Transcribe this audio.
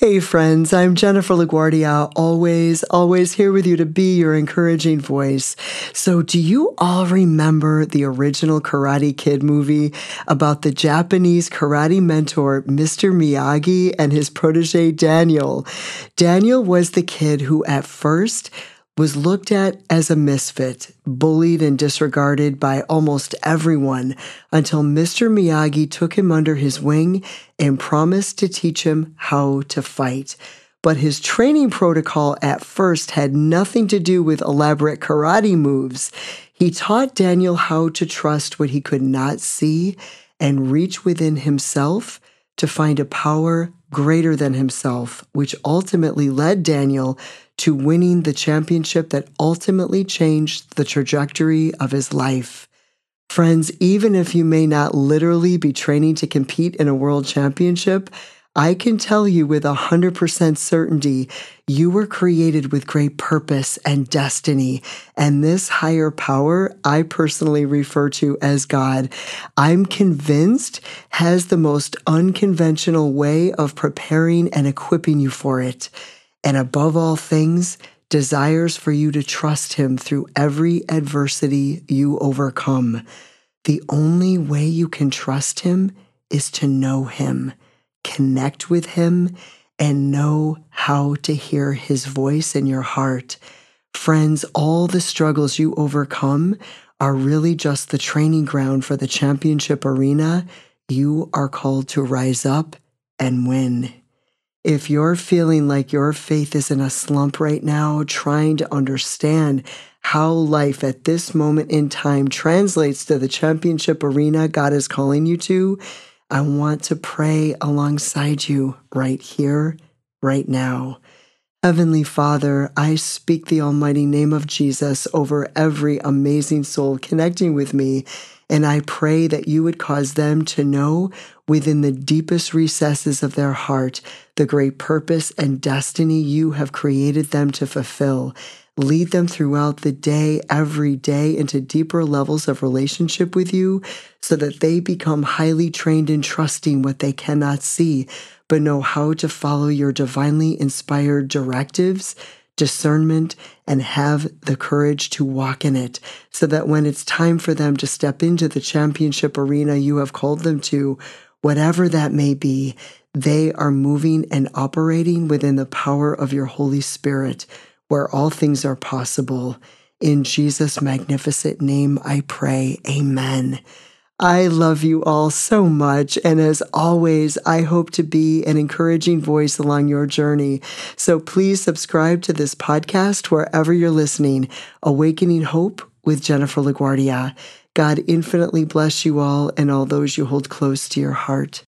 Hey friends, I'm Jennifer LaGuardia, always here with you to be your encouraging voice. So do you all remember the original Karate Kid movie about the Japanese karate mentor, Mr. Miyagi, and his protege, Daniel? Daniel was the kid who at first was looked at as a misfit, bullied and disregarded by almost everyone, until Mr. Miyagi took him under his wing and promised to teach him how to fight. But his training protocol at first had nothing to do with elaborate karate moves. He taught Daniel how to trust what he could not see and reach within himself to find a power greater than himself, which ultimately led Daniel to winning the championship that ultimately changed the trajectory of his life. Friends, even if you may not literally be training to compete in a world championship, I can tell you with 100% certainty, you were created with great purpose and destiny. And this higher power, I personally refer to as God, I'm convinced has the most unconventional way of preparing and equipping you for it. And above all things, desires for you to trust him through every adversity you overcome. The only way you can trust him is to know him, connect with him, and know how to hear his voice in your heart. Friends, all the struggles you overcome are really just the training ground for the championship arena. You are called to rise up and win. If you're feeling like your faith is in a slump right now, trying to understand how life at this moment in time translates to the championship arena God is calling you to, I want to pray alongside you right here, right now. Heavenly Father, I speak the almighty name of Jesus over every amazing soul connecting with me, and I pray that you would cause them to know within the deepest recesses of their heart the great purpose and destiny you have created them to fulfill. Lead them throughout the day, every day, into deeper levels of relationship with you so that they become highly trained in trusting what they cannot see, but know how to follow your divinely inspired directives, discernment, and have the courage to walk in it, so that when it's time for them to step into the championship arena you have called them to, whatever that may be, they are moving and operating within the power of your Holy Spirit, where all things are possible. In Jesus' magnificent name, I pray. Amen. I love you all so much, and as always, I hope to be an encouraging voice along your journey. So please subscribe to this podcast wherever you're listening. Awakening Hope with Jennifer LaGuardia. God infinitely bless you all and all those you hold close to your heart.